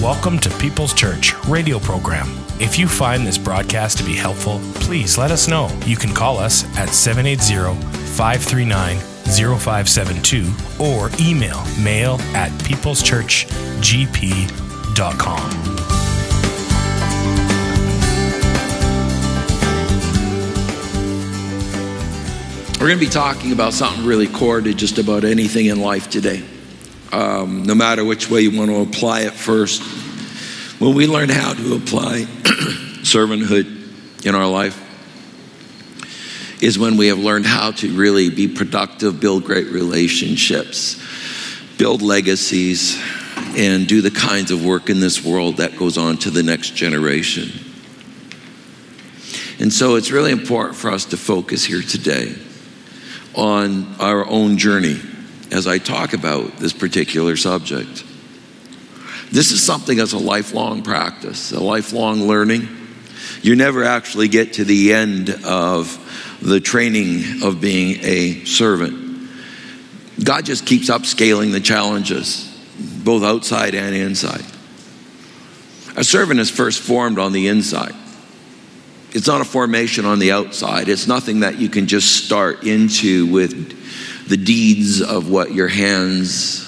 Welcome to People's Church radio program. If you find this broadcast to be helpful, please let us know. You can call us at 780-539-0572 or email mail@peopleschurchgp.com. We're going to be talking about something really core to just about anything in life today, no matter which way you want to apply it first. When we learn how to apply servanthood in our life is when we have learned how to really be productive, build great relationships, build legacies, and do the kinds of work in this world that goes on to the next generation. And so it's really important for us to focus here today on our own journey as I talk about this particular subject. This is something that's a lifelong practice, a lifelong learning. You never actually get to the end of the training of being a servant. God just keeps upscaling the challenges, both outside and inside. A servant is first formed on the inside. It's not a formation on the outside. It's nothing that you can just start into with the deeds of what your hands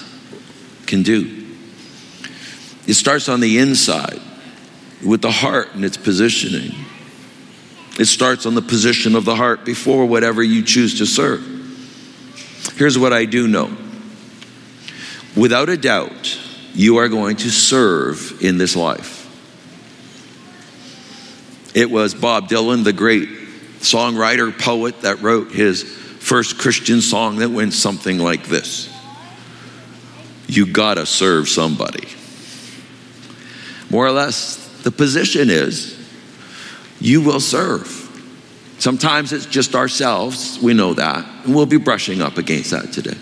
can do. It starts on the inside with the heart and its positioning. It starts on the position of the heart before whatever you choose to serve. Here's what I do know. Without a doubt, you are going to serve in this life. It was Bob Dylan, the great songwriter, poet, that wrote his first Christian song that went something like this. You gotta serve somebody. More or less, the position is, you will serve. Sometimes it's just ourselves, we know that, and we'll be brushing up against that today.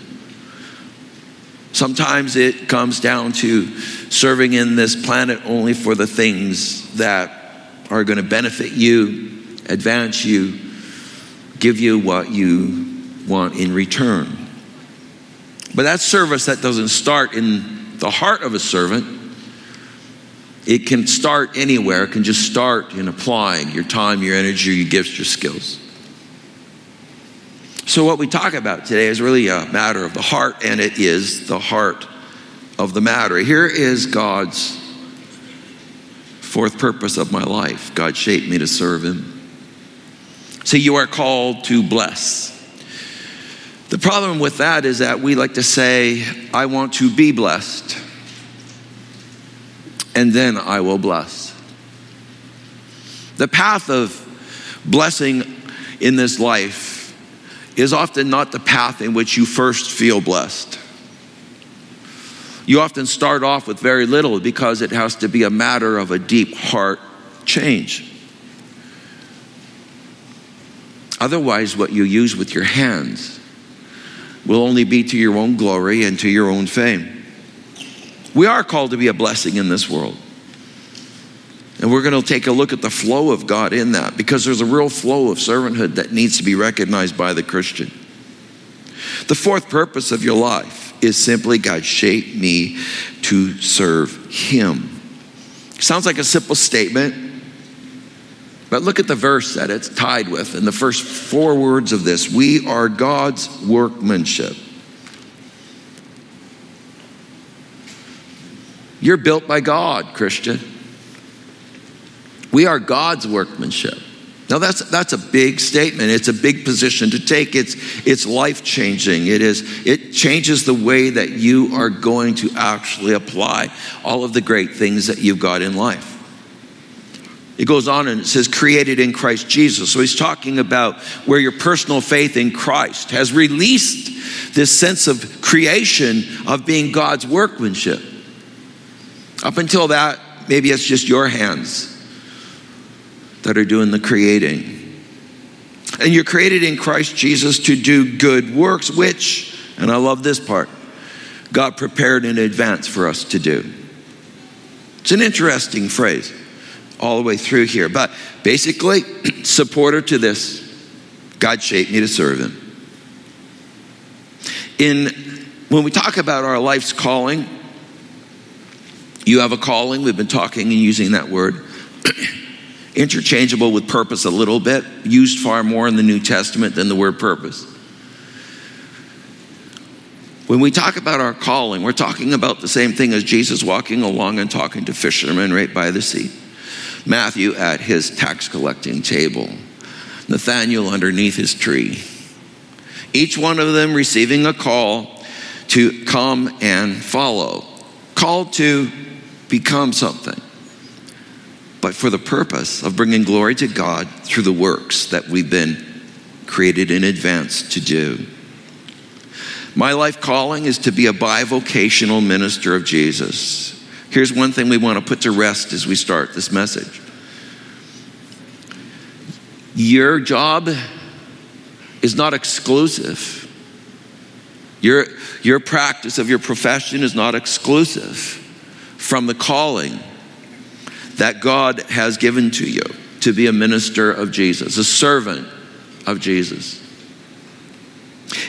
Sometimes it comes down to serving in this planet only for the things that are going to benefit you, advance you, give you what you want in return. But that service that doesn't start in the heart of a servant, it can start anywhere. It can just start in applying your time, your energy, your gifts, your skills. So what we talk about today is really a matter of the heart, and it is the heart of the matter. Here is God's fourth purpose of my life. God shaped me to serve him. So you are called to bless. The problem with that is that we like to say, I want to be blessed, and then I will bless. The path of blessing in this life is often not the path in which you first feel blessed. You often start off with very little because it has to be a matter of a deep heart change. Otherwise, what you use with your hands will only be to your own glory and to your own fame. We are called to be a blessing in this world. And we're going to take a look at the flow of God in that, because there's a real flow of servanthood that needs to be recognized by the Christian. The fourth purpose of your life is simply, God shaped me to serve him. Sounds like a simple statement, but look at the verse that it's tied with. In the first four words of this, we are God's workmanship. You're built by God, Christian. We are God's workmanship. Now that's a big statement. It's a big position to take. It's life-changing. It changes the way that you are going to actually apply all of the great things that you've got in life. It goes on and it says, created in Christ Jesus. So he's talking about where your personal faith in Christ has released this sense of creation, of being God's workmanship. Up until that, maybe it's just your hands that are doing the creating. And you're created in Christ Jesus to do good works, which, and I love this part, God prepared in advance for us to do. It's an interesting phrase all the way through here, but basically, supporter to this, God shaped me to serve him. When we talk about our life's calling, You have a calling. We've been talking and using that word. Interchangeable with purpose a little bit, used far more in the New Testament than the word purpose. When we talk about our calling, we're talking about the same thing as Jesus walking along and talking to fishermen right by the sea. Matthew at his tax collecting table. Nathaniel underneath his tree. Each one of them receiving a call to come and follow. Called to become something. But for the purpose of bringing glory to God through the works that we've been created in advance to do. My life calling is to be a bivocational minister of Jesus. Here's one thing we want to put to rest as we start this message. Your job is not exclusive. Your practice of your profession is not exclusive from the calling that God has given to you to be a minister of Jesus, a servant of Jesus.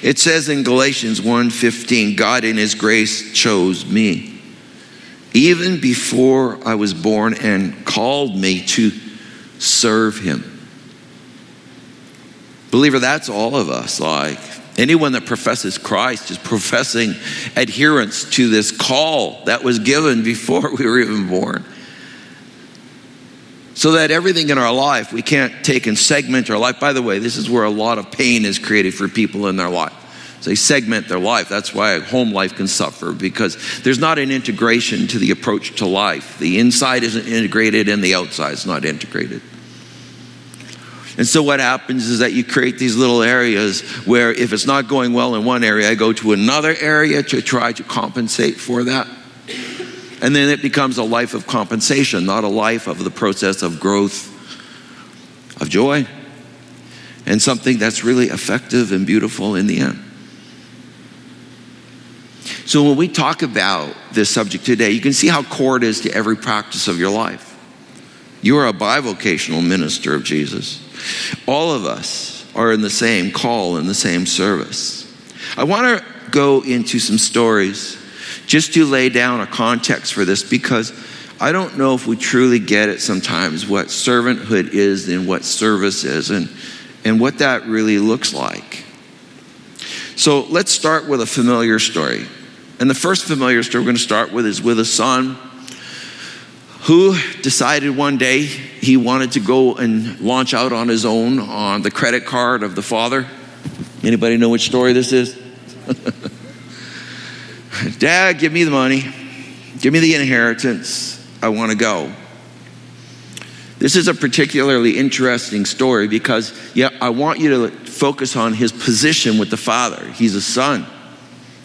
It says in Galatians 1:15, God in his grace chose me even before I was born and called me to serve him. Believer, that's all of us. Like anyone that professes Christ is professing adherence to this call that was given before we were even born. So that everything in our life, we can't take and segment our life. By the way, this is where a lot of pain is created for people in their life. So they segment their life. That's why home life can suffer, because there's not an integration to the approach to life. The inside isn't integrated and the outside is not integrated. And so what happens is that you create these little areas where if it's not going well in one area, I go to another area to try to compensate for that. And then it becomes a life of compensation, not a life of the process of growth, of joy, and something that's really effective and beautiful in the end. So when we talk about this subject today, you can see how core it is to every practice of your life. You are a bivocational minister of Jesus. All of us are in the same call, in the same service. I want to go into some stories just to lay down a context for this, because I don't know if we truly get it sometimes what servanthood is and what service is and what that really looks like. So let's start with a familiar story. And the first familiar story we're going to start with is with a son who decided one day he wanted to go and launch out on his own on the credit card of the father. Anybody know which story this is? Dad, give me the money. Give me the inheritance. I want to go. This is a particularly interesting story because, I want you to focus on his position with the father. He's a son.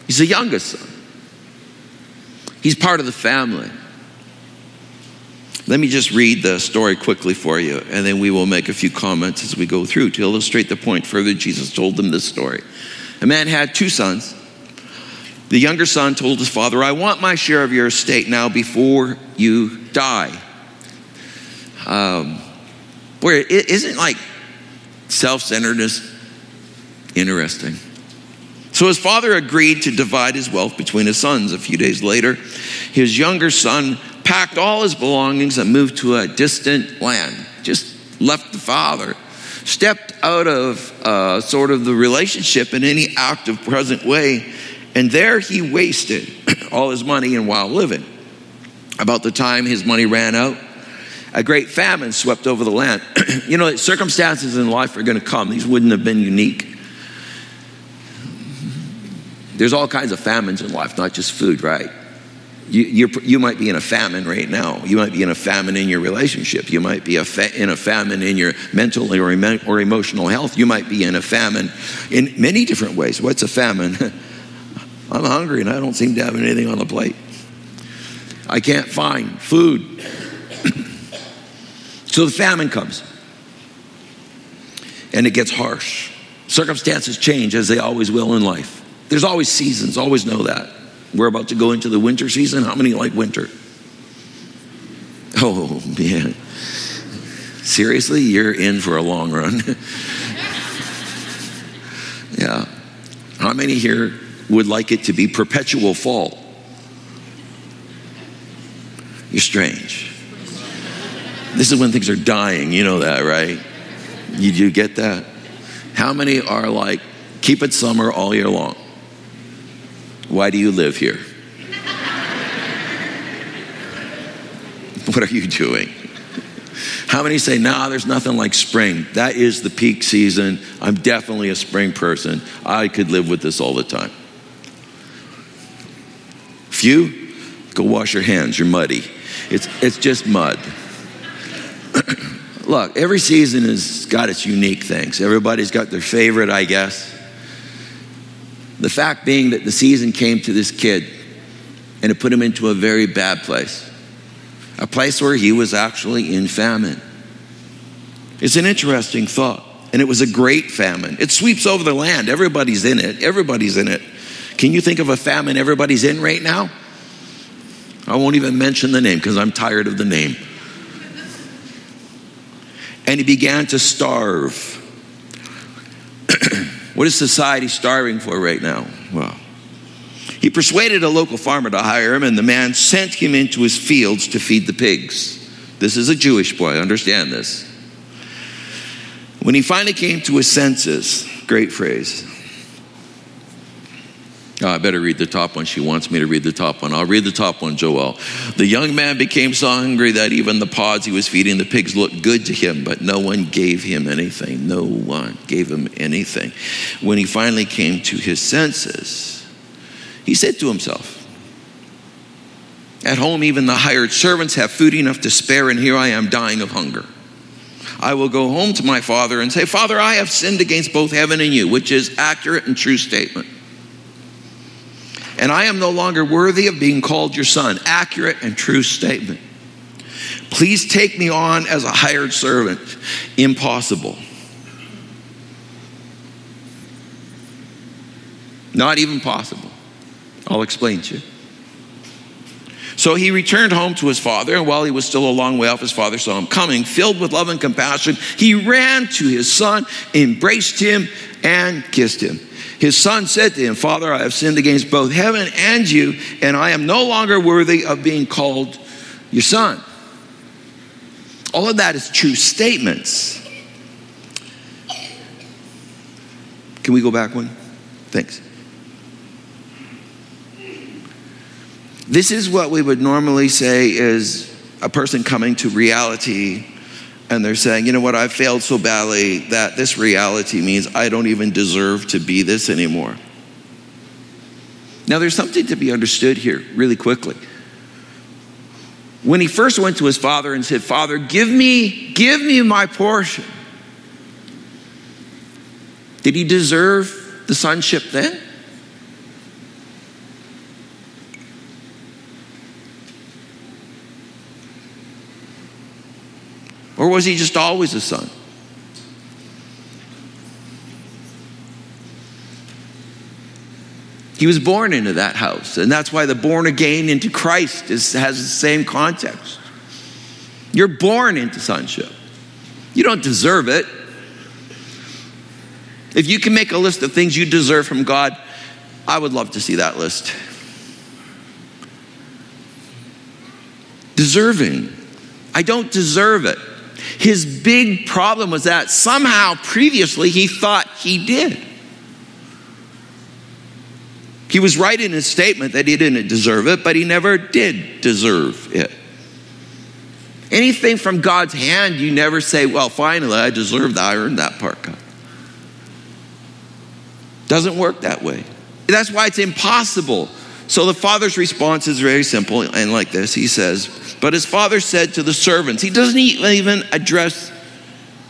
He's the youngest son. He's part of the family. Let me just read the story quickly for you, and then we will make a few comments as we go through to illustrate the point further. Jesus told them this story. A man had two sons. The younger son told his father, I want my share of your estate now before you die. It isn't like self-centeredness interesting. So his father agreed to divide his wealth between his sons. A few days later, his younger son packed all his belongings and moved to a distant land. Just left the father. Stepped out of sort of the relationship in any active present way. And there he wasted all his money in wild living. About the time his money ran out, a great famine swept over the land. Circumstances in life are going to come. These wouldn't have been unique. There's all kinds of famines in life, not just food, right? You might be in a famine right now. You might be in a famine in your relationship. You might be in a famine in your mental or emotional health. You might be in a famine in many different ways. What's a famine? I'm hungry and I don't seem to have anything on the plate. I can't find food. So the famine comes. And it gets harsh. Circumstances change, as they always will in life. There's always seasons, always know that. We're about to go into the winter season. How many like winter? Oh, man. Seriously? You're in for a long run. Yeah. How many here would like it to be perpetual fall? you're strange. This is when things are dying. You know that, right? You get that? How many are like, keep it summer all year long? Why do you live here? What are you doing? How many say, nah, there's nothing like spring. That is the peak season. I'm definitely a spring person. I could live with this all the time. Few, go wash your hands. You're muddy. It's just mud. Look, every season has got its unique things. Everybody's got their favorite, I guess. The fact being that the season came to this kid and it put him into a very bad place. A place where he was actually in famine. It's an interesting thought, and it was a great famine. It sweeps over the land. Everybody's in it. Everybody's in it. Can you think of a famine everybody's in right now? I won't even mention the name because I'm tired of the name. And he began to starve. What is society starving for right now? Well, he persuaded a local farmer to hire him, and the man sent him into his fields to feed the pigs. This is a Jewish boy, understand this. When he finally came to his senses, great phrase. Oh, I better read the top one. She wants me to read the top one. I'll read the top one, Joel. The young man became so hungry that even the pods he was feeding the pigs looked good to him, but no one gave him anything. No one gave him anything. When he finally came to his senses, he said to himself, at home even the hired servants have food enough to spare, and here I am dying of hunger. I will go home to my father and say, Father, I have sinned against both heaven and you, which is accurate and true statement. And I am no longer worthy of being called your son. Accurate and true statement. Please take me on as a hired servant. Impossible. Not even possible. I'll explain to you. So he returned home to his father, and while he was still a long way off, his father saw him coming. Filled with love and compassion, he ran to his son, embraced him, and kissed him. His son said to him, Father, I have sinned against both heaven and you, and I am no longer worthy of being called your son. All of that is true statements. Can we go back one? Thanks. This is what we would normally say is a person coming to reality. And they're saying, you know what, I've failed so badly that this reality means I don't even deserve to be this anymore. Now, there's something to be understood here really quickly. When he first went to his father and said, Father, give me my portion. Did he deserve the sonship then? Or was he just always a son? He was born into that house, and that's why the born again into Christ has the same context. You're born into sonship. You don't deserve it. If you can make a list of things you deserve from God, I would love to see that list. Deserving. I don't deserve it. His big problem was that somehow previously he thought he did. He was right in his statement that he didn't deserve it, but he never did deserve it. Anything from God's hand, you never say, well, finally, I deserve that. I earned that part, God. Doesn't work that way. That's why it's impossible. So the father's response is very simple and like this. He says, but his father said to the servants, he doesn't even address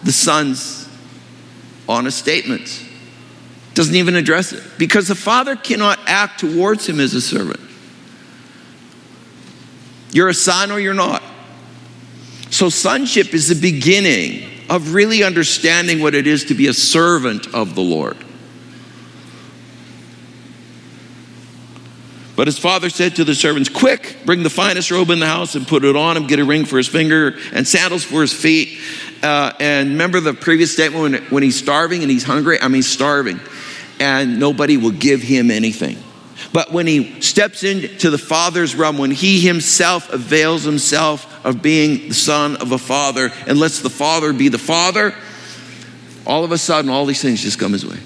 the son's honest statements. Doesn't even address it. Because the father cannot act towards him as a servant. You're a son or you're not. So sonship is the beginning of really understanding what it is to be a servant of the Lord. But his father said to the servants, quick, bring the finest robe in the house and put it on him. Get a ring for his finger and sandals for his feet. And remember the previous statement when he's starving and he's hungry? I mean, starving. And nobody will give him anything. But when he steps into the Father's realm, when he himself avails himself of being the son of a father and lets the Father be the Father, all of a sudden, all these things just come his way.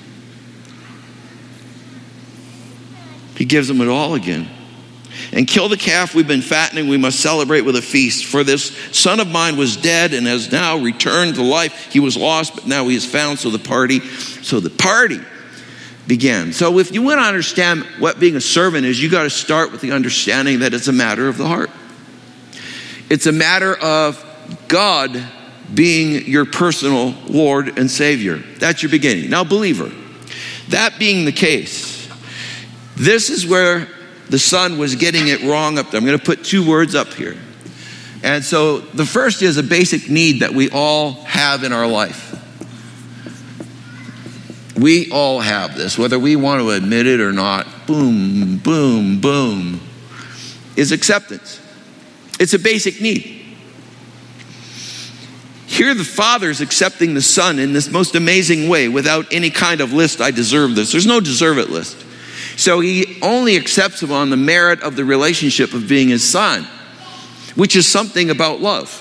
He gives them it all again. And kill the calf we've been fattening, we must celebrate with a feast. For this son of mine was dead and has now returned to life. He was lost, but now he is found. So the party began. So if you want to understand what being a servant is, you got to start with the understanding that it's a matter of the heart. It's a matter of God being your personal Lord and Savior. That's your beginning. Now, believer, that being the case, this is where the son was getting it wrong up there. I'm going to put two words up here. And so the first is a basic need that we all have in our life. We all have this, whether we want to admit it or not. Boom, boom, boom, is acceptance. It's a basic need. Here the Father's accepting the Son in this most amazing way without any kind of list, I deserve this. There's no deserve it list. So he only accepts him on the merit of the relationship of being his son, which is something about love.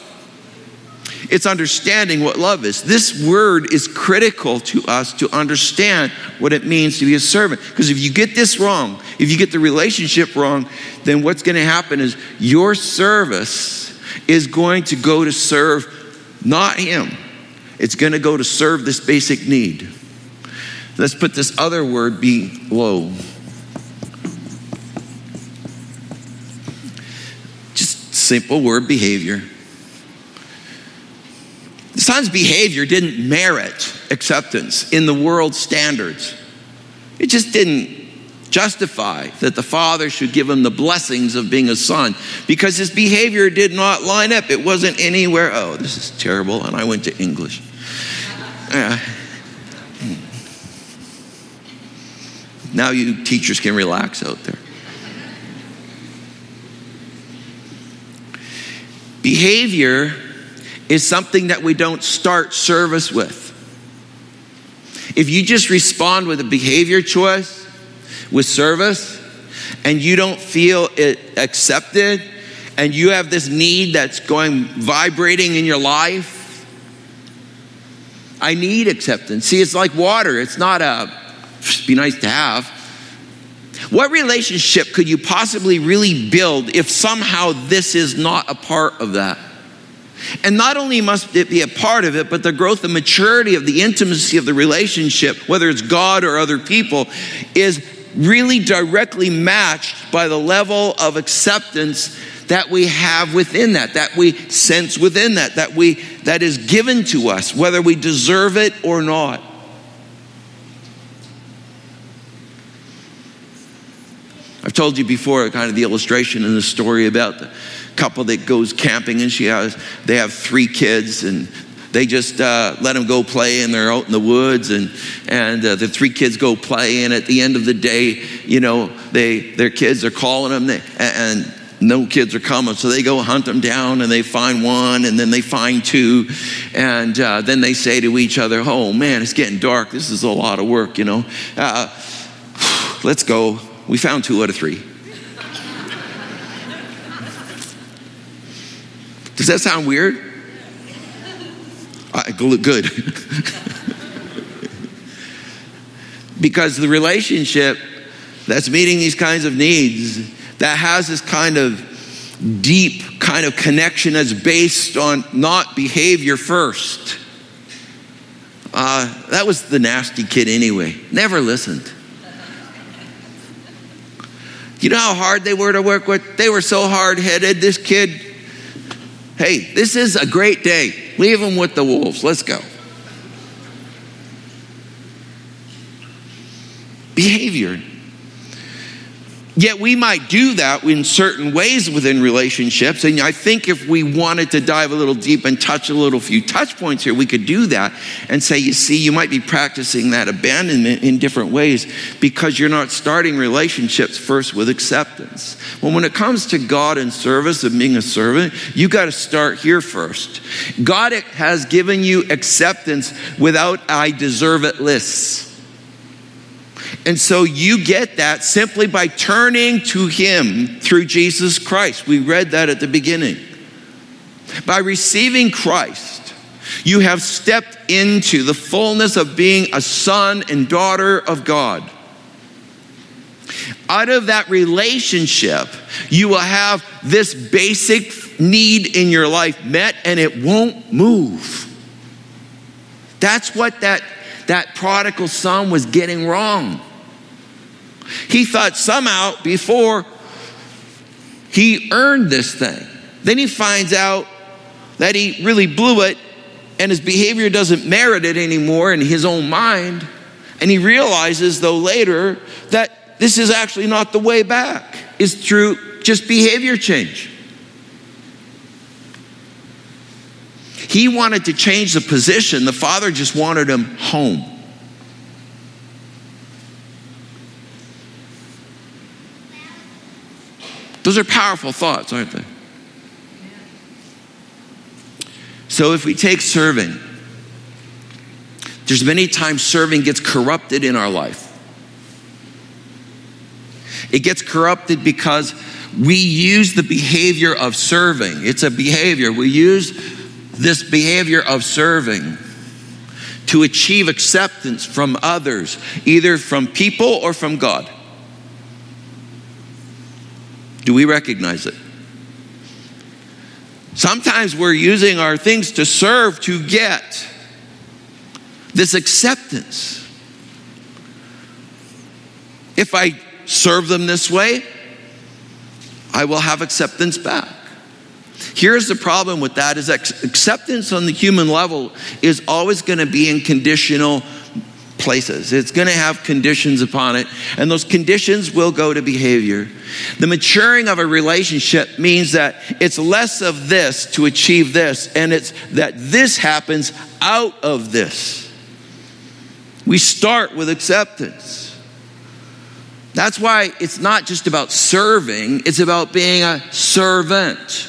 It's understanding what love is. This word is critical to us to understand what it means to be a servant. Because if you get this wrong, if you get the relationship wrong, then what's going to happen is your service is going to go to serve not him. It's going to go to serve this basic need. Let's put this other word below. Just simple word, behavior. The son's behavior didn't merit acceptance in the world's standards. It just didn't justify that the father should give him the blessings of being a son because his behavior did not line up. It wasn't anywhere. Oh, this is terrible. And I went to English. Now you teachers can relax out there. Behavior is something that we don't start service with. If you just respond with a behavior choice, with service, and you don't feel it accepted, and you have this need that's going vibrating in your life, I need acceptance. See, it's like water. It's not a be nice to have. What relationship could you possibly really build if somehow this is not a part of that? And not only must it be a part of it, but the growth and maturity of the intimacy of the relationship, whether it's God or other people, is really directly matched by the level of acceptance that we have within that we sense within that is given to us, whether we deserve it or not. I've told you before kind of the illustration in the story about the couple that goes camping, and they have three kids, and they just let them go play, and they're out in the woods, and the three kids go play, and at the end of the day, their kids are calling them, and no kids are coming, so they go hunt them down, and they find one, and then they find two, and then they say to each other, oh man, it's getting dark, this is a lot of work, let's go. We found 2 out of 3. Does that sound weird? Good. Because the relationship that's meeting these kinds of needs, that has this kind of deep kind of connection that's based on not behavior first. That was the nasty kid anyway. Never listened. You know how hard they were to work with? They were so hard-headed. This kid, hey, this is a great day. Leave him with the wolves. Let's go. Behavior. Yet we might do that in certain ways within relationships. And I think if we wanted to dive a little deep and touch a little few touch points here, we could do that and say, you see, you might be practicing that abandonment in different ways because you're not starting relationships first with acceptance. Well, when it comes to God and service and being a servant, you got to start here first. God has given you acceptance without I deserve it lists. And so you get that simply by turning to him through Jesus Christ. We read that at the beginning. By receiving Christ, you have stepped into the fullness of being a son and daughter of God. Out of that relationship, you will have this basic need in your life met, and it won't move. That's what that prodigal son was getting wrong. He thought somehow before he earned this thing. Then he finds out that he really blew it, and his behavior doesn't merit it anymore in his own mind. And he realizes, though, later that this is actually not the way back. It's through just behavior change. He wanted to change the position. The father just wanted him home. Those are powerful thoughts, aren't they? So if we take serving, there's many times serving gets corrupted in our life. It gets corrupted because we use the behavior of serving. It's a behavior. We use this behavior of serving to achieve acceptance from others, either from people or from God. Do we recognize it? Sometimes we're using our things to serve to get this acceptance. If I serve them this way, I will have acceptance back. Here's the problem with that, is acceptance on the human level is always going to be in conditional places. It's going to have conditions upon it, and those conditions will go to behavior. The maturing of a relationship means that it's less of this to achieve this, and it's that this happens out of this. We start with acceptance. That's why it's not just about serving, it's about being a servant.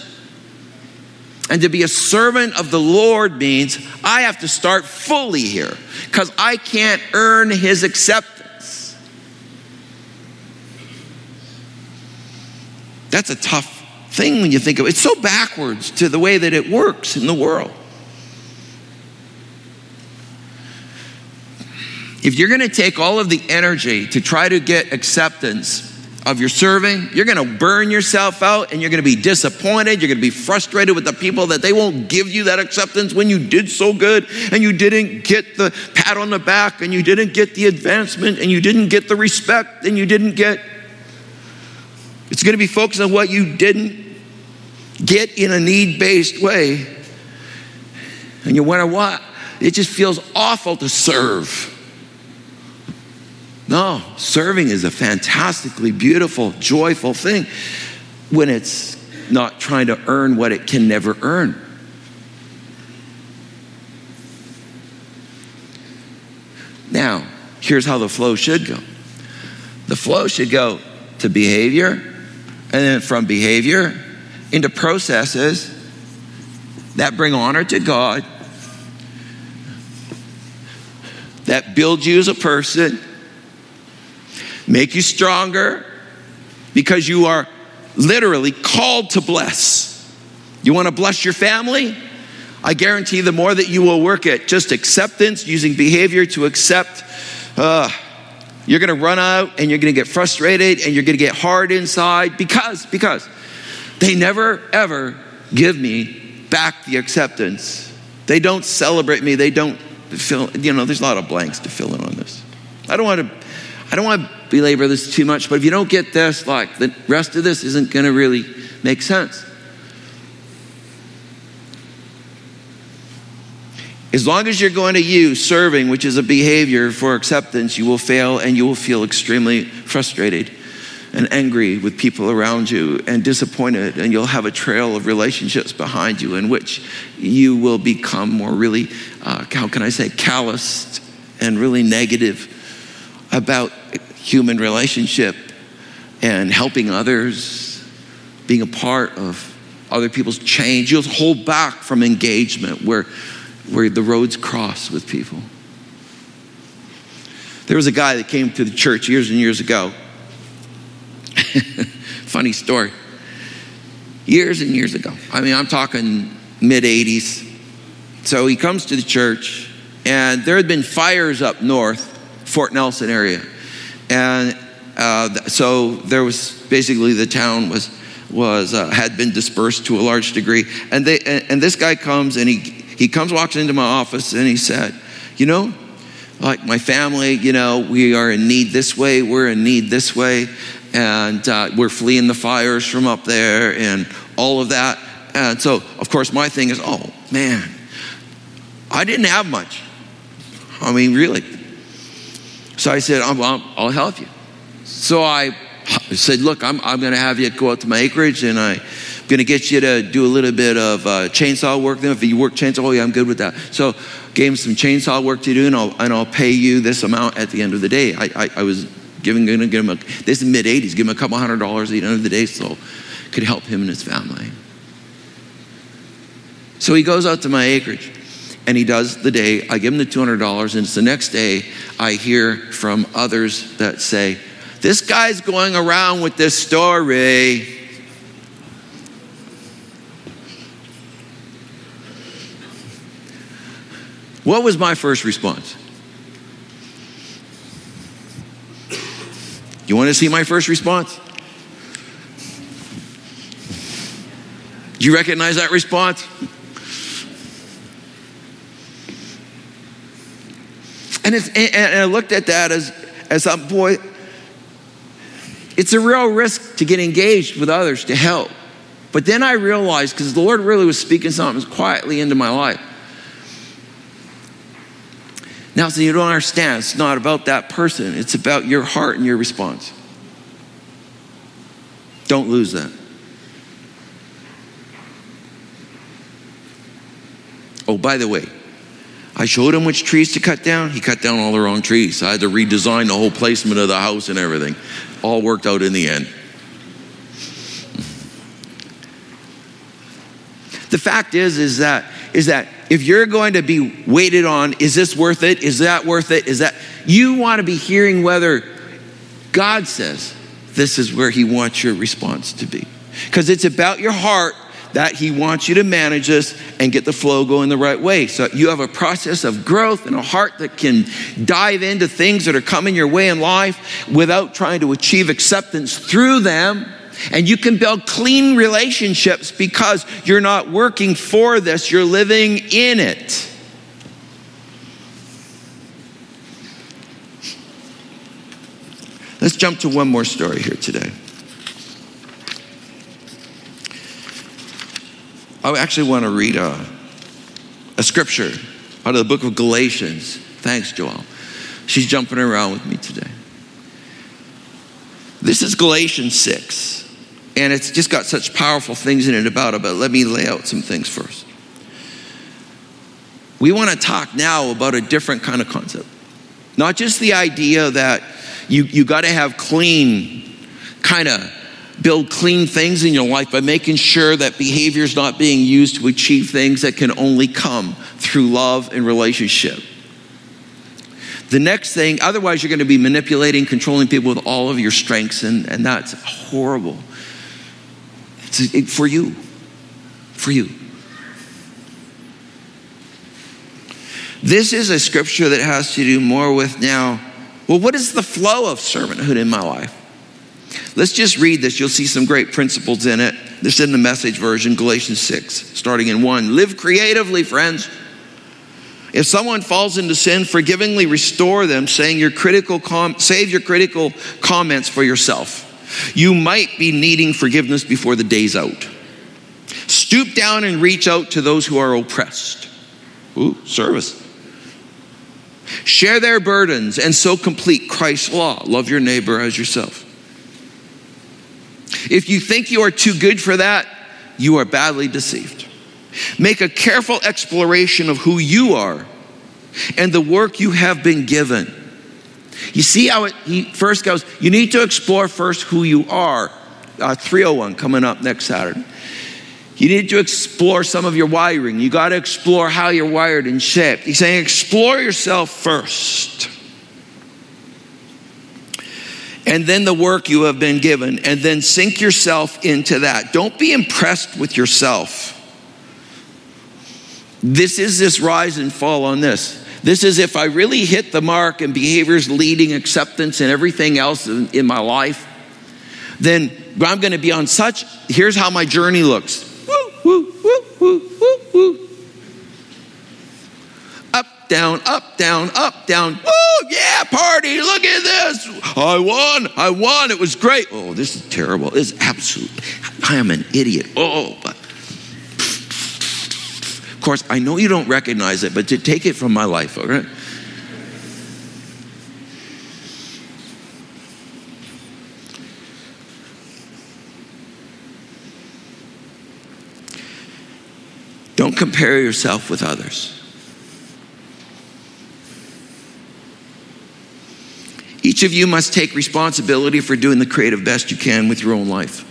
And to be a servant of the Lord means I have to start fully here because I can't earn his acceptance. That's a tough thing when you think of it. It's so backwards to the way that it works in the world. If you're going to take all of the energy to try to get acceptance of your serving, you're going to burn yourself out, and you're going to be disappointed. You're going to be frustrated with the people that they won't give you that acceptance when you did so good, and you didn't get the pat on the back, and you didn't get the advancement, and you didn't get the respect, and you didn't get... It's going to be focused on what you didn't get in a need-based way. And you wonder why. It just feels awful to serve. No, serving is a fantastically beautiful, joyful thing when it's not trying to earn what it can never earn. Now, here's how the flow should go. The flow should go to behavior, and then from behavior into processes that bring honor to God, that build you as a person, make you stronger, because you are literally called to bless. You want to bless your family? I guarantee the more that you will work at just acceptance, using behavior to accept, you're going to run out, and you're going to get frustrated, and you're going to get hard inside because they never, ever give me back the acceptance. They don't celebrate me. They don't fill, there's a lot of blanks to fill in on this. I don't want to belabor this too much, but if you don't get this, like, the rest of this isn't going to really make sense. As long as you're going to use serving, which is a behavior, for acceptance, you will fail, and you will feel extremely frustrated and angry with people around you and disappointed, and you'll have a trail of relationships behind you in which you will become more really, calloused and really negative about human relationship and helping others, being a part of other people's change. You'll hold back from engagement where the roads cross with people. There was a guy that came to the church years and years ago. Funny story. Years and years ago. I mean, I'm talking mid-80s. So he comes to the church, and there had been fires up north, Fort Nelson area. And so there was basically the town had been dispersed to a large degree. And this guy comes, and he walks into my office, and he said, you know, like my family, you know, we are in need this way, we're in need this way, and we're fleeing the fires from up there and all of that. And so, of course, my thing is, oh, man, I didn't have much. I mean, really. So I said, I'll help you. So I said, look, I'm going to have you go out to my acreage, and I'm going to get you to do a little bit of chainsaw work. Then if you work chainsaw, oh, yeah, I'm good with that. So gave him some chainsaw work to do, and I'll pay you this amount at the end of the day. I was going to give him this is mid-80s, give him a couple $100 at the end of the day so could help him and his family. So he goes out to my acreage, and he does the day. I give him the $200, and it's the next day I hear from others that say, this guy's going around with this story. What was my first response? You want to see my first response? Do you recognize that response? And I looked at that as a boy. It's a real risk to get engaged with others to help. But then I realized, because the Lord really was speaking something quietly into my life. Now, so you don't understand, it's not about that person. It's about your heart and your response. Don't lose that. Oh, by the way, I showed him which trees to cut down. He cut down all the wrong trees. I had to redesign the whole placement of the house and everything. All worked out in the end. The fact is that if you're going to be waited on, is this worth it? Is that worth it? Is that you want to be hearing whether God says this is where He wants your response to be, because it's about your heart that He wants you to manage this and get the flow going the right way. So you have a process of growth and a heart that can dive into things that are coming your way in life without trying to achieve acceptance through them. And you can build clean relationships because you're not working for this, you're living in it. Let's jump to one more story here today. I actually want to read a scripture out of the book of Galatians. Thanks, Joelle. She's jumping around with me today. This is Galatians 6, and it's just got such powerful things in it about it, but let me lay out some things first. We want to talk now about a different kind of concept. Not just the idea that you got to have clean kind of build clean things in your life by making sure that behavior is not being used to achieve things that can only come through love and relationship. The next thing, otherwise you're going to be manipulating, controlling people with all of your strengths, and that's horrible. It's for you. This is a scripture that has to do more with now, well, what is the flow of servanthood in my life? Let's just read this. You'll see some great principles in it. This is in the Message version, Galatians 6, starting in 1. Live creatively, friends. If someone falls into sin, forgivingly restore them, saying save your critical comments for yourself. You might be needing forgiveness before the day's out. Stoop down and reach out to those who are oppressed. Ooh, service. Share their burdens and so complete Christ's law. Love your neighbor as yourself. If you think you are too good for that, you are badly deceived. Make a careful exploration of who you are and the work you have been given. You see how he first goes, you need to explore first who you are. 301 coming up next Saturday. You need to explore some of your wiring. You got to explore how you're wired and shaped. He's saying explore yourself first. and then the work you have been given, and then sink yourself into that. Don't be impressed with yourself. This rise and fall on this. This is if I really hit the mark in behaviors, leading, acceptance, and everything else in my life, then I'm going to be on such, here's how my journey looks. Woo, woo, woo, woo, woo, woo. Up, down, up, down, up, down. Woo, yeah, party, look at this. I won, it was great. Oh, this is terrible. This is absolute, I am an idiot. Oh, but. Of course, I know you don't recognize it, but to take it from my life, all right? Don't compare yourself with others. Each of you must take responsibility for doing the creative best you can with your own life.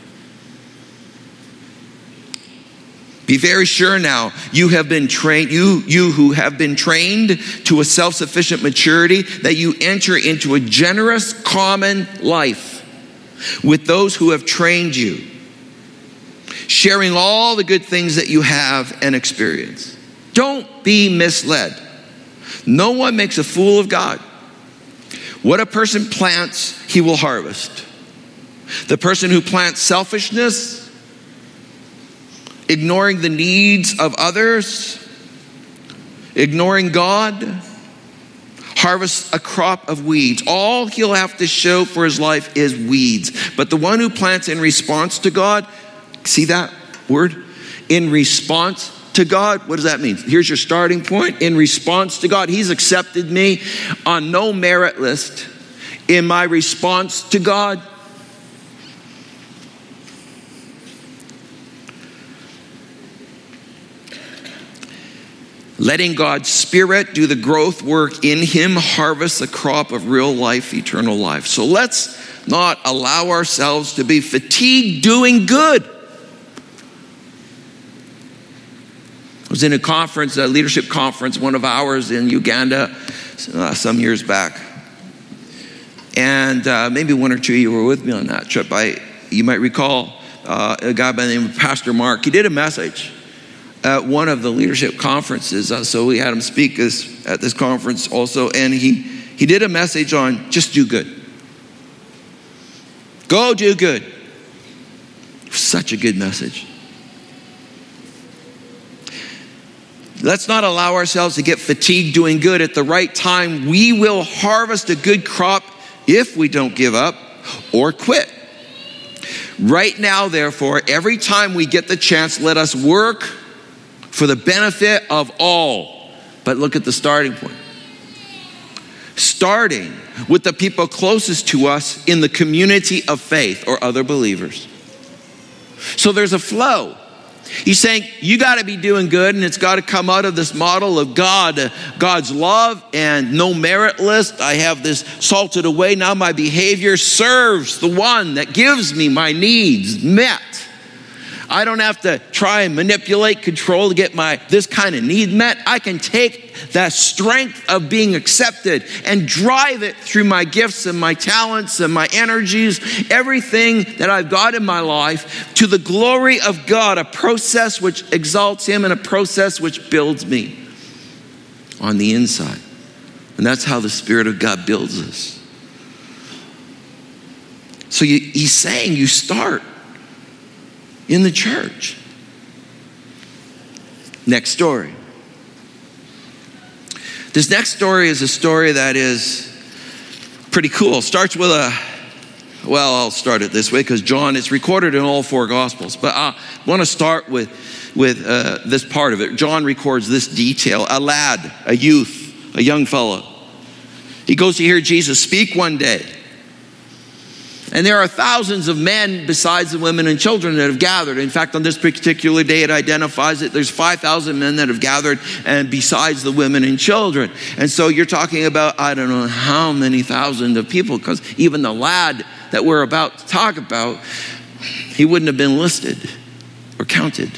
Be very sure now, you have been trained, you who have been trained to a self-sufficient maturity, that you enter into a generous common life with those who have trained you, sharing all the good things that you have and experience. Don't be misled. No one makes a fool of God. What a person plants, he will harvest. The person who plants selfishness, ignoring the needs of others, ignoring God, harvests a crop of weeds. All he'll have to show for his life is weeds. But the one who plants in response to God, see that word? In response to God, what does that mean? Here's your starting point. In response to God, he's accepted me on no merit list. In my response to God, letting God's Spirit do the growth work in him, harvest a crop of real life, eternal life. So let's not allow ourselves to be fatigued doing good. I was in a conference, a leadership conference, one of ours in Uganda some years back. And maybe one or two of you were with me on that trip. You might recall a guy by the name of Pastor Mark. He did a message at one of the leadership conferences. So we had him speak at this conference also. And he did a message on just do good. Go do good. Such a good message. Let's not allow ourselves to get fatigued doing good. At the right time, we will harvest a good crop if we don't give up or quit. Right now, therefore, every time we get the chance, let us work for the benefit of all. But look at the starting point. Starting with the people closest to us in the community of faith or other believers. So there's a flow. He's saying, you got to be doing good, and it's got to come out of this model of God, God's love and no merit list. I have this salted away. Now my behavior serves the one that gives me my needs met. I don't have to try and manipulate, control to get my this kind of need met. I can take that strength of being accepted and drive it through my gifts and my talents and my energies, everything that I've got in my life, to the glory of God, a process which exalts him and a process which builds me on the inside. And that's how the Spirit of God builds us. So he's saying you start in the church. Next story. This next story is a story that is pretty cool. Starts with I'll start it this way because John, it's recorded in all four Gospels. But I want to start with this part of it. John records this detail. A lad, a youth, a young fellow. He goes to hear Jesus speak one day. And there are thousands of men besides the women and children that have gathered. In fact, on this particular day, it identifies that there's 5,000 men that have gathered and besides the women and children. And so you're talking about, I don't know how many thousands of people, because even the lad that we're about to talk about, he wouldn't have been listed or counted.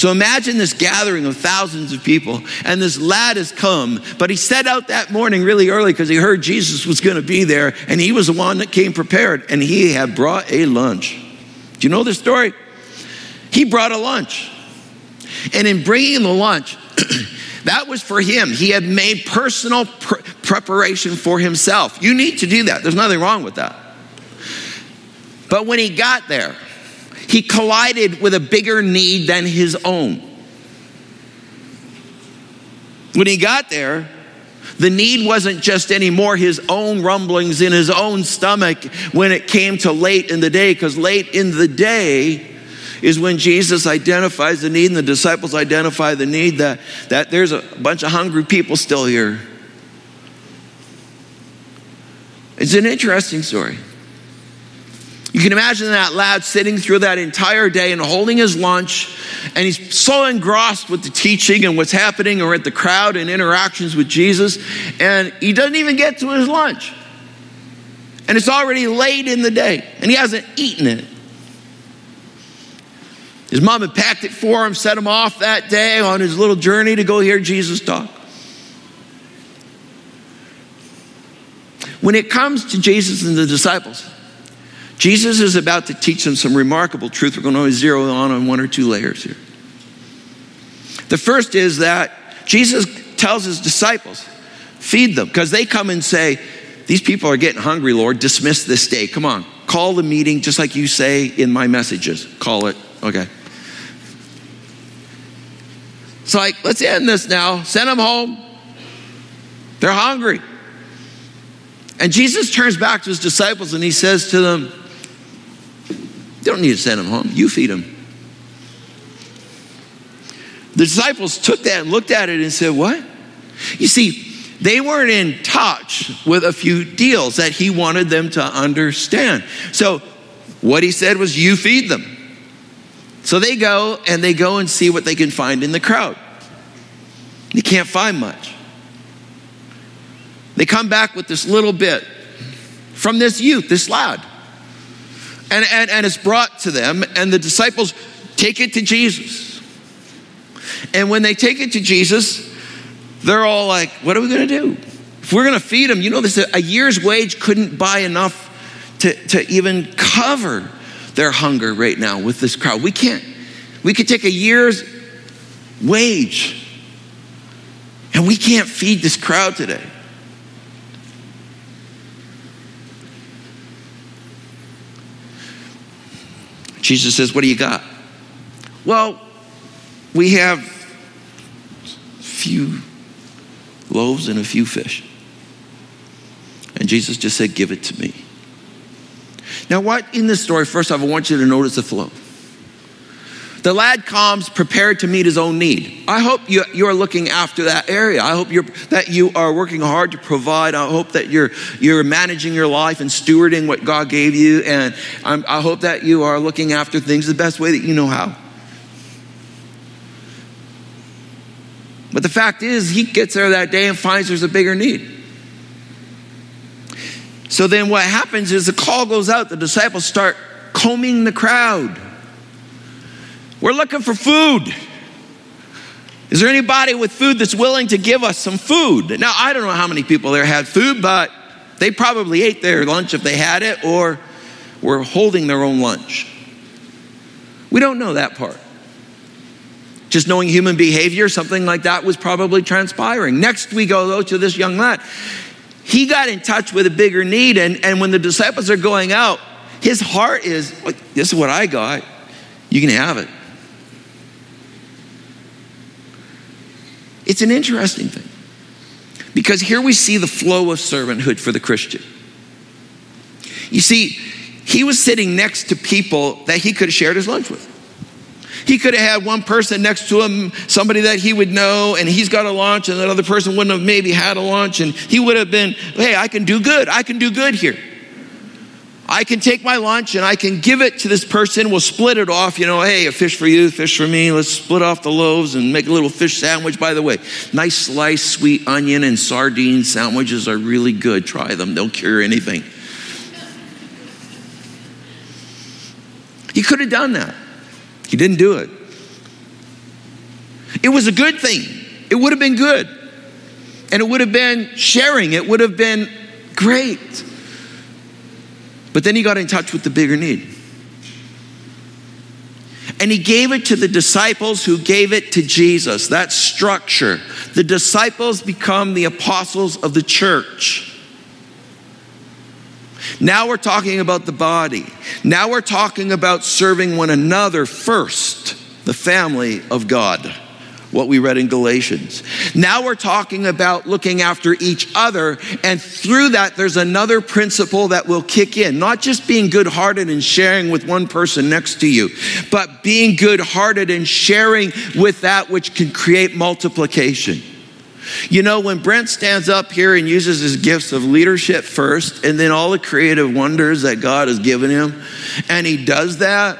So imagine this gathering of thousands of people, and this lad has come, but he set out that morning really early because he heard Jesus was going to be there, and he was the one that came prepared, and he had brought a lunch. Do you know this story? He brought a lunch. And in bringing the lunch, that was for him. He had made personal preparation for himself. You need to do that. There's nothing wrong with that. But when he got there, he collided with a bigger need than his own. When he got there, the need wasn't just anymore his own rumblings in his own stomach when it came to late in the day, because late in the day is when Jesus identifies the need and the disciples identify the need that there's a bunch of hungry people still here. It's an interesting story. You can imagine that lad sitting through that entire day and holding his lunch, and he's so engrossed with the teaching and what's happening or at the crowd and interactions with Jesus, and he doesn't even get to his lunch. And it's already late in the day, and he hasn't eaten it. His mom had packed it for him, set him off that day on his little journey to go hear Jesus talk. When it comes to Jesus and the disciples, Jesus is about to teach them some remarkable truth. We're going to zero on one or two layers here. The first is that Jesus tells his disciples, feed them, because they come and say, these people are getting hungry, Lord. Dismiss this day. Come on. Call the meeting, just like you say in my messages. Call it. Okay. It's like, let's end this now. Send them home. They're hungry. And Jesus turns back to his disciples and he says to them, you don't need to send them home. You feed them. The disciples took that and looked at it and said, what? You see, they weren't in touch with a few deals that he wanted them to understand. So what he said was, you feed them. So they go and see what they can find in the crowd. They can't find much. They come back with this little bit from this youth, this lad. And it's brought to them, and the disciples take it to Jesus. And when they take it to Jesus, they're all like, what are we going to do? If we're going to feed them, this a year's wage couldn't buy enough to even cover their hunger right now with this crowd. We could take a year's wage and we can't feed this crowd today. Jesus says, what do you got? Well, we have a few loaves and a few fish. And Jesus just said, give it to me. Now, what in this story, first off, I want you to notice the flow. The lad comes prepared to meet his own need. I hope you're looking after that area. I hope you are working hard to provide. I hope that you're managing your life and stewarding what God gave you. And I hope that you are looking after things the best way that you know how. But the fact is, he gets there that day and finds there's a bigger need. So then what happens is the call goes out. The disciples start combing the crowd. We're looking for food. Is there anybody with food that's willing to give us some food? Now, I don't know how many people there had food, but they probably ate their lunch if they had it, or were holding their own lunch. We don't know that part. Just knowing human behavior, something like that was probably transpiring. Next we go, though, to this young lad. He got in touch with a bigger need, and when the disciples are going out, his heart is, this is what I got. You can have it. It's an interesting thing, because here we see the flow of servanthood for the Christian. You see, he was sitting next to people that he could have shared his lunch with. He could have had one person next to him, somebody that he would know, and he's got a lunch, and that other person wouldn't have maybe had a lunch, and he would have been, hey, I can do good. I can do good here. I can take my lunch and I can give it to this person. We'll split it off. Hey, a fish for you, fish for me. Let's split off the loaves and make a little fish sandwich. By the way, nice sliced sweet onion and sardine sandwiches are really good. Try them. They'll cure anything. He could have done that. He didn't do it. It was a good thing. It would have been good. And it would have been sharing. It would have been great. But then he got in touch with the bigger need. And he gave it to the disciples who gave it to Jesus. That structure. The disciples become the apostles of the church. Now we're talking about the body. Now we're talking about serving one another first, the family of God, what we read in Galatians. Now we're talking about looking after each other, and through that, there's another principle that will kick in. Not just being good-hearted and sharing with one person next to you, but being good-hearted and sharing with that which can create multiplication. You know, when Brent stands up here and uses his gifts of leadership first, and then all the creative wonders that God has given him, and he does that,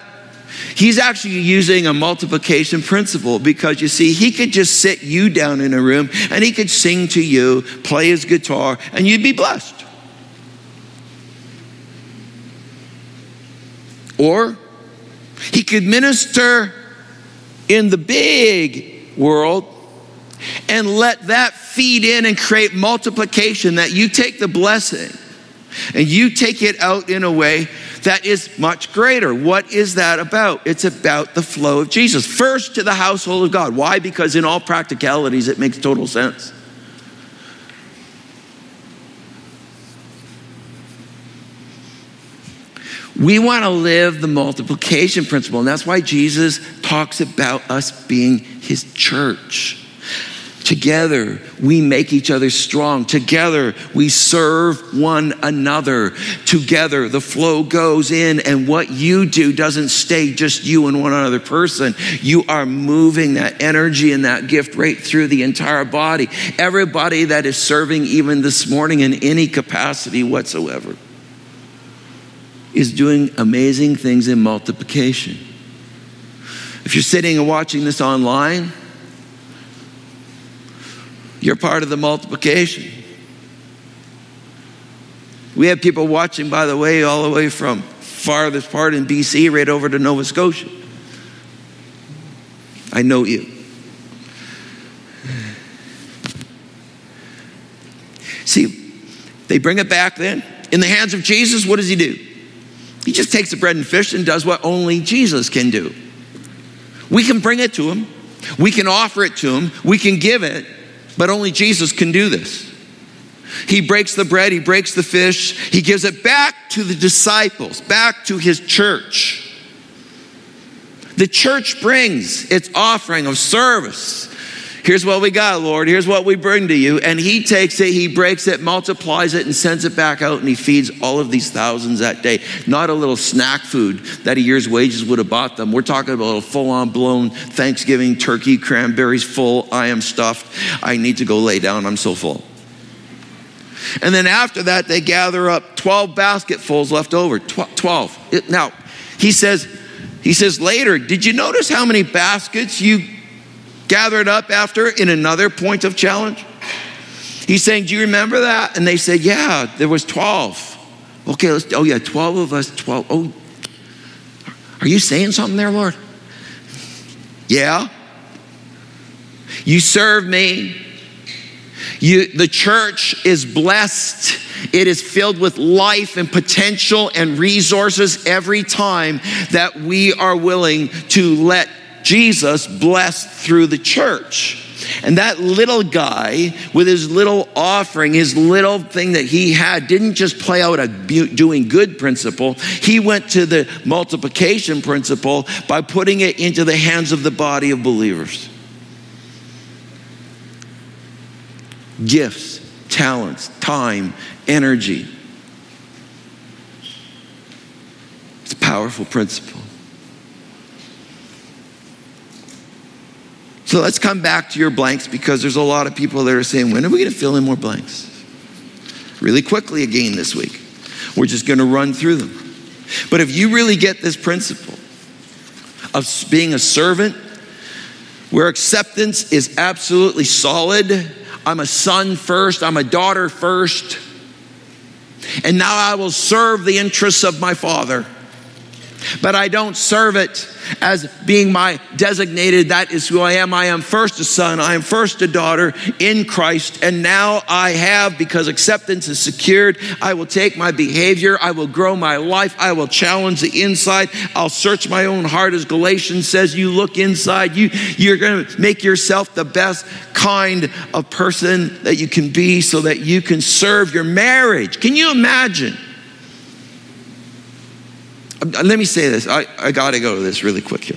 he's actually using a multiplication principle, because you see, he could just sit you down in a room and he could sing to you, play his guitar, and you'd be blessed. Or he could minister in the big world and let that feed in and create multiplication, that you take the blessing and you take it out in a way that is much greater. What is that about? It's about the flow of Jesus. First to the household of God. Why? Because in all practicalities, it makes total sense. We want to live the multiplication principle, and that's why Jesus talks about us being his church. Together, we make each other strong. Together, we serve one another. Together, the flow goes in, and what you do doesn't stay just you and one other person. You are moving that energy and that gift right through the entire body. Everybody that is serving even this morning in any capacity whatsoever is doing amazing things in multiplication. If you're sitting and watching this online, you're part of the multiplication. We have people watching, by the way, all the way from farthest part in BC right over to Nova Scotia. I know you. See, they bring it back then. In the hands of Jesus, what does he do? He just takes the bread and fish and does what only Jesus can do. We can bring it to him. We can offer it to him. We can give it. But only Jesus can do this. He breaks the bread, he breaks the fish, he gives it back to the disciples, back to his church. The church brings its offering of service. Here's what we got, Lord. Here's what we bring to you. And he takes it, he breaks it, multiplies it, and sends it back out, and he feeds all of these thousands that day. Not a little snack food that a year's wages would have bought them. We're talking about a full-on blown Thanksgiving turkey, cranberries full. I am stuffed. I need to go lay down. I'm so full. And then after that, they gather up 12 basketfuls left over. 12. Now, he says later, did you notice how many baskets you gathered up after, in another point of challenge? He's saying, do you remember that? And they said, yeah, there was 12. Okay, 12 of us, 12. Oh, are you saying something there, Lord? Yeah. You serve me. The church is blessed. It is filled with life and potential and resources every time that we are willing to let Jesus blessed through the church. And that little guy with his little offering, his little thing that he had, didn't just play out a doing good principle. He went to the multiplication principle by putting it into the hands of the body of believers. Gifts, talents, time, energy. It's a powerful principle. So let's come back to your blanks, because there's a lot of people that are saying, when are we going to fill in more blanks? Really quickly again this week. We're just going to run through them. But if you really get this principle of being a servant, where acceptance is absolutely solid, I'm a son first, I'm a daughter first, and now I will serve the interests of my father. But I don't serve it as being my designated, that is who I am. I am first a son, I am first a daughter in Christ. And now I have, because acceptance is secured, I will take my behavior, I will grow my life, I will challenge the inside, I'll search my own heart. As Galatians says, you look inside, you're going to make yourself the best kind of person that you can be so that you can serve your marriage. Can you imagine? Let me say this. I got to go to this really quick here.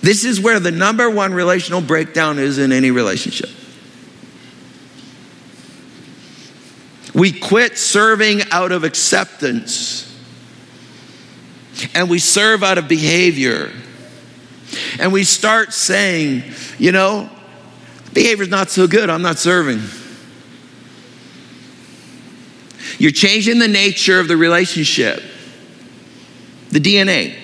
This is where the number one relational breakdown is in any relationship. We quit serving out of acceptance, and we serve out of behavior. And we start saying, you know, behavior's not so good, I'm not serving. You're changing the nature of the relationship, the DNA.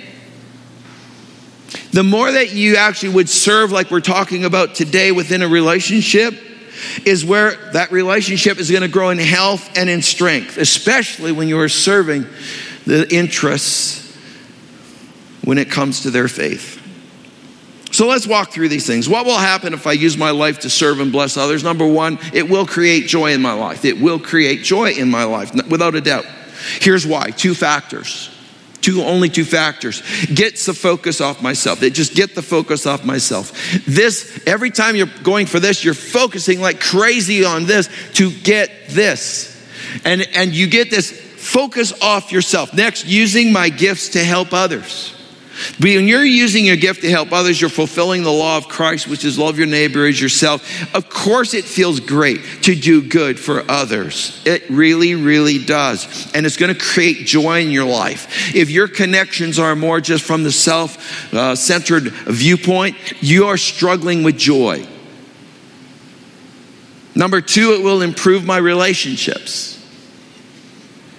The more that you actually would serve, like we're talking about today, within a relationship, is where that relationship is going to grow in health and in strength, especially when you are serving the interests when it comes to their faith. So let's walk through these things. What will happen if I use my life to serve and bless others? Number one, it will create joy in my life. It will create joy in my life, without a doubt. Here's why. Only two factors. Gets the focus off myself. It just get the focus off myself. This, every time you're going for this, you're focusing like crazy on this to get this. And you get this focus off yourself. Next, using my gifts to help others. When you're using your gift to help others, you're fulfilling the law of Christ, which is love your neighbor as yourself. Of course, it feels great to do good for others. It really, really does. And it's going to create joy in your life. If your connections are more just from the self-centered viewpoint, you are struggling with joy. Number two, it will improve my relationships.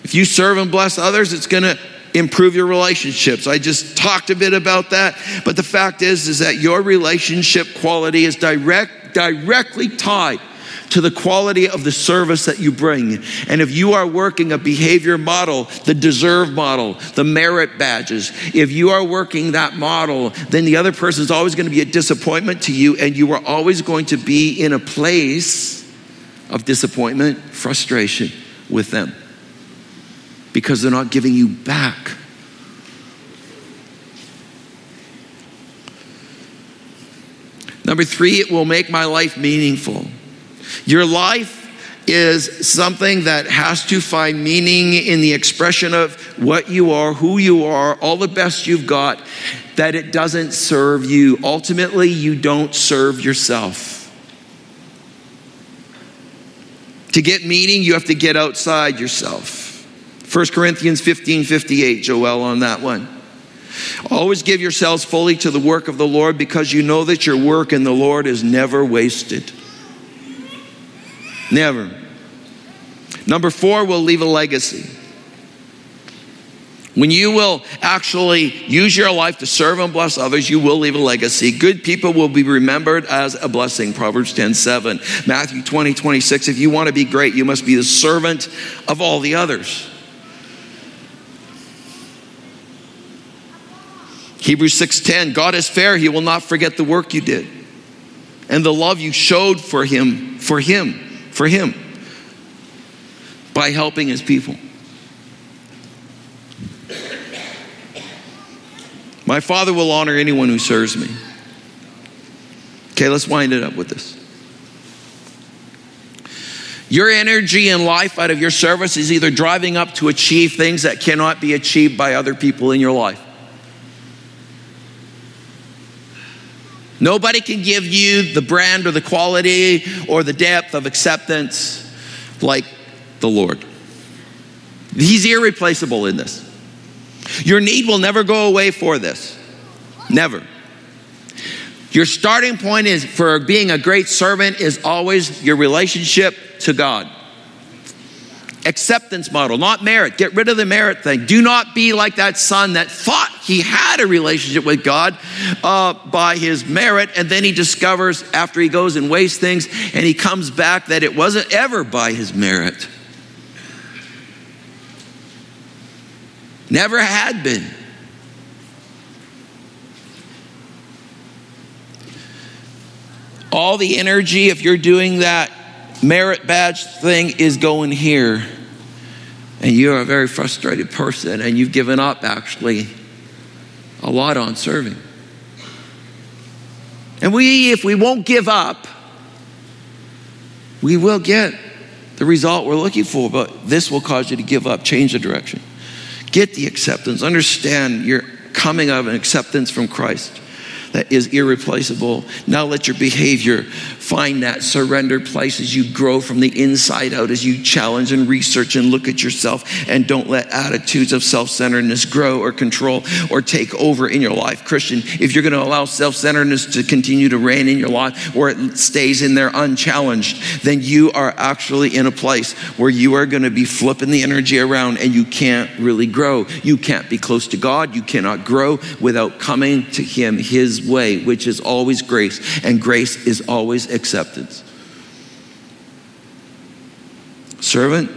If you serve and bless others, it's going to improve your relationships. I just talked a bit about that, but the fact is that your relationship quality is directly tied to the quality of the service that you bring. And if you are working a behavior model, the deserve model, the merit badges, if you are working that model, then the other person is always going to be a disappointment to you, and you are always going to be in a place of disappointment, frustration with them, because they're not giving you back. Number three, it will make my life meaningful. Your life is something that has to find meaning in the expression of what you are, who you are, all the best you've got, that it doesn't serve you. Ultimately, you don't serve yourself. To get meaning, you have to get outside yourself. 1 Corinthians 15:58, Joel, on that one. Always give yourselves fully to the work of the Lord, because you know that your work in the Lord is never wasted. Never. Number four, we'll leave a legacy. When you will actually use your life to serve and bless others, you will leave a legacy. Good people will be remembered as a blessing, Proverbs 10:7. Matthew 20:26, if you want to be great, you must be the servant of all the others. Hebrews 6:10, God is fair, he will not forget the work you did and the love you showed for him, by helping his people. My Father will honor anyone who serves me. Okay, let's wind it up with this. Your energy and life out of your service is either driving up to achieve things that cannot be achieved by other people in your life. Nobody can give you the brand or the quality or the depth of acceptance like the Lord. He's irreplaceable in this. Your need will never go away for this. Never. Your starting point is for being a great servant is always your relationship to God. Acceptance model, not merit. Get rid of the merit thing. Do not be like that son that thought he had a relationship with God by his merit, and then he discovers after he goes and wastes things and he comes back that it wasn't ever by his merit. Never had been. All the energy, if you're doing that merit badge thing, is going here. And you're a very frustrated person, and you've given up, actually, a lot on serving. And we, if we won't give up, we will get the result we're looking for, but this will cause you to give up, change the direction. Get the acceptance. Understand you're coming of an acceptance from Christ that is irreplaceable. Now let your behavior find that surrendered place as you grow from the inside out, as you challenge and research and look at yourself, and don't let attitudes of self-centeredness grow or control or take over in your life. Christian, if you're going to allow self-centeredness to continue to reign in your life, or it stays in there unchallenged, then you are actually in a place where you are going to be flipping the energy around, and you can't really grow. You can't be close to God. You cannot grow without coming to Him, His way, which is always grace, and grace is always acceptance. Servant,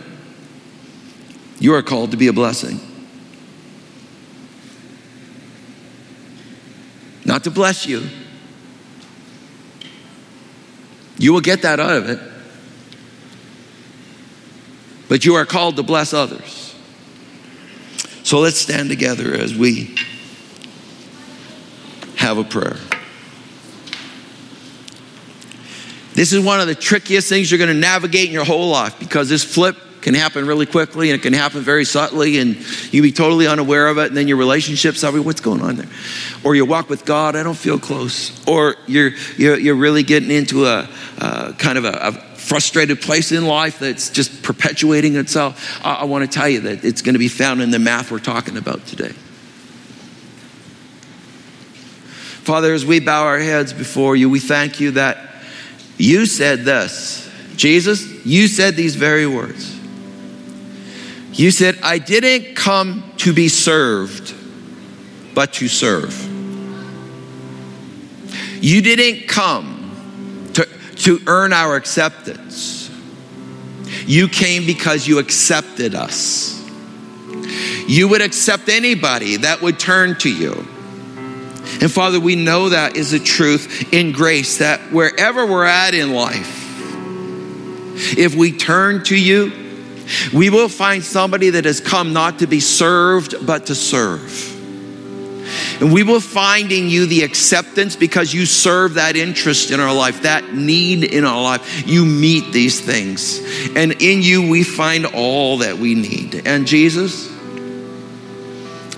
you are called to be a blessing. Not to bless you. You will get that out of it. But you are called to bless others. So let's stand together as we have a prayer. This is one of the trickiest things you're going to navigate in your whole life, because this flip can happen really quickly, and it can happen very subtly, and you be totally unaware of it, and then your relationships, I mean, what's going on there? Or you walk with God, I don't feel close. Or you're really getting into a kind of a frustrated place in life that's just perpetuating itself. I want to tell you that it's going to be found in the math we're talking about today. Father, as we bow our heads before you, we thank you that you said this. Jesus, you said these very words. You said, I didn't come to be served, but to serve. You didn't come to earn our acceptance. You came because you accepted us. You would accept anybody that would turn to you. And Father, we know that is the truth in grace, that wherever we're at in life, if we turn to you, we will find somebody that has come not to be served, but to serve. And we will find in you the acceptance, because you serve that interest in our life, that need in our life. You meet these things. And in you, we find all that we need. And Jesus,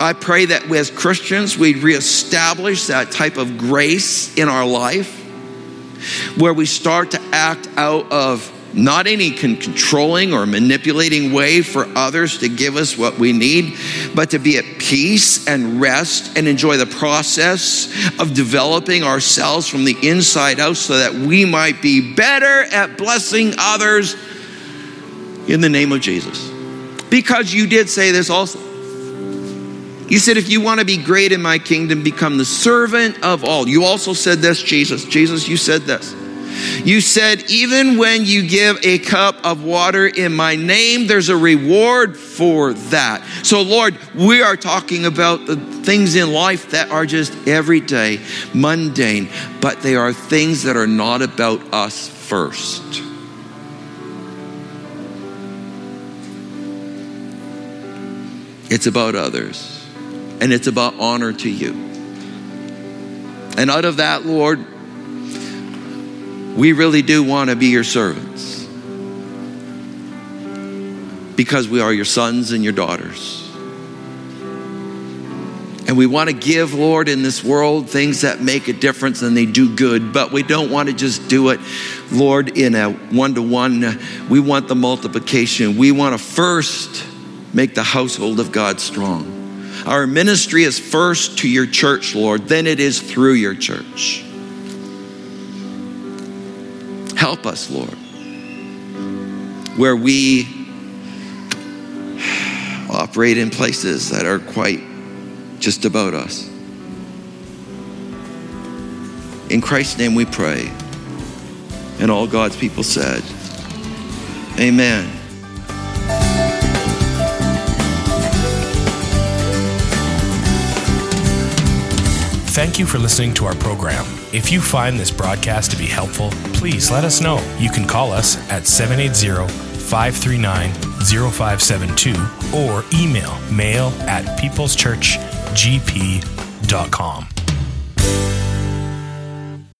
I pray that as Christians, we reestablish that type of grace in our life, where we start to act out of not any controlling or manipulating way for others to give us what we need, but to be at peace and rest and enjoy the process of developing ourselves from the inside out, so that we might be better at blessing others in the name of Jesus. Because you did say this also. You said, if you want to be great in my kingdom, become the servant of all. You also said this, Jesus. Jesus, you said this. You said, even when you give a cup of water in my name, there's a reward for that. So, Lord, we are talking about the things in life that are just everyday, mundane, but they are things that are not about us first. It's about others. And it's about honor to you. And out of that, Lord, we really do want to be your servants, because we are your sons and your daughters. And we want to give, Lord, in this world things that make a difference and they do good, but we don't want to just do it, Lord, in a one-to-one. We want the multiplication. We want to first make the household of God strong. Our ministry is first to your church, Lord. Then it is through your church. Help us, Lord, where we operate in places that are quite just about us. In Christ's name we pray. And all God's people said, amen. Thank you for listening to our program. If you find this broadcast to be helpful, please let us know. You can call us at 780-539-0572 or email mail@peopleschurchgp.com.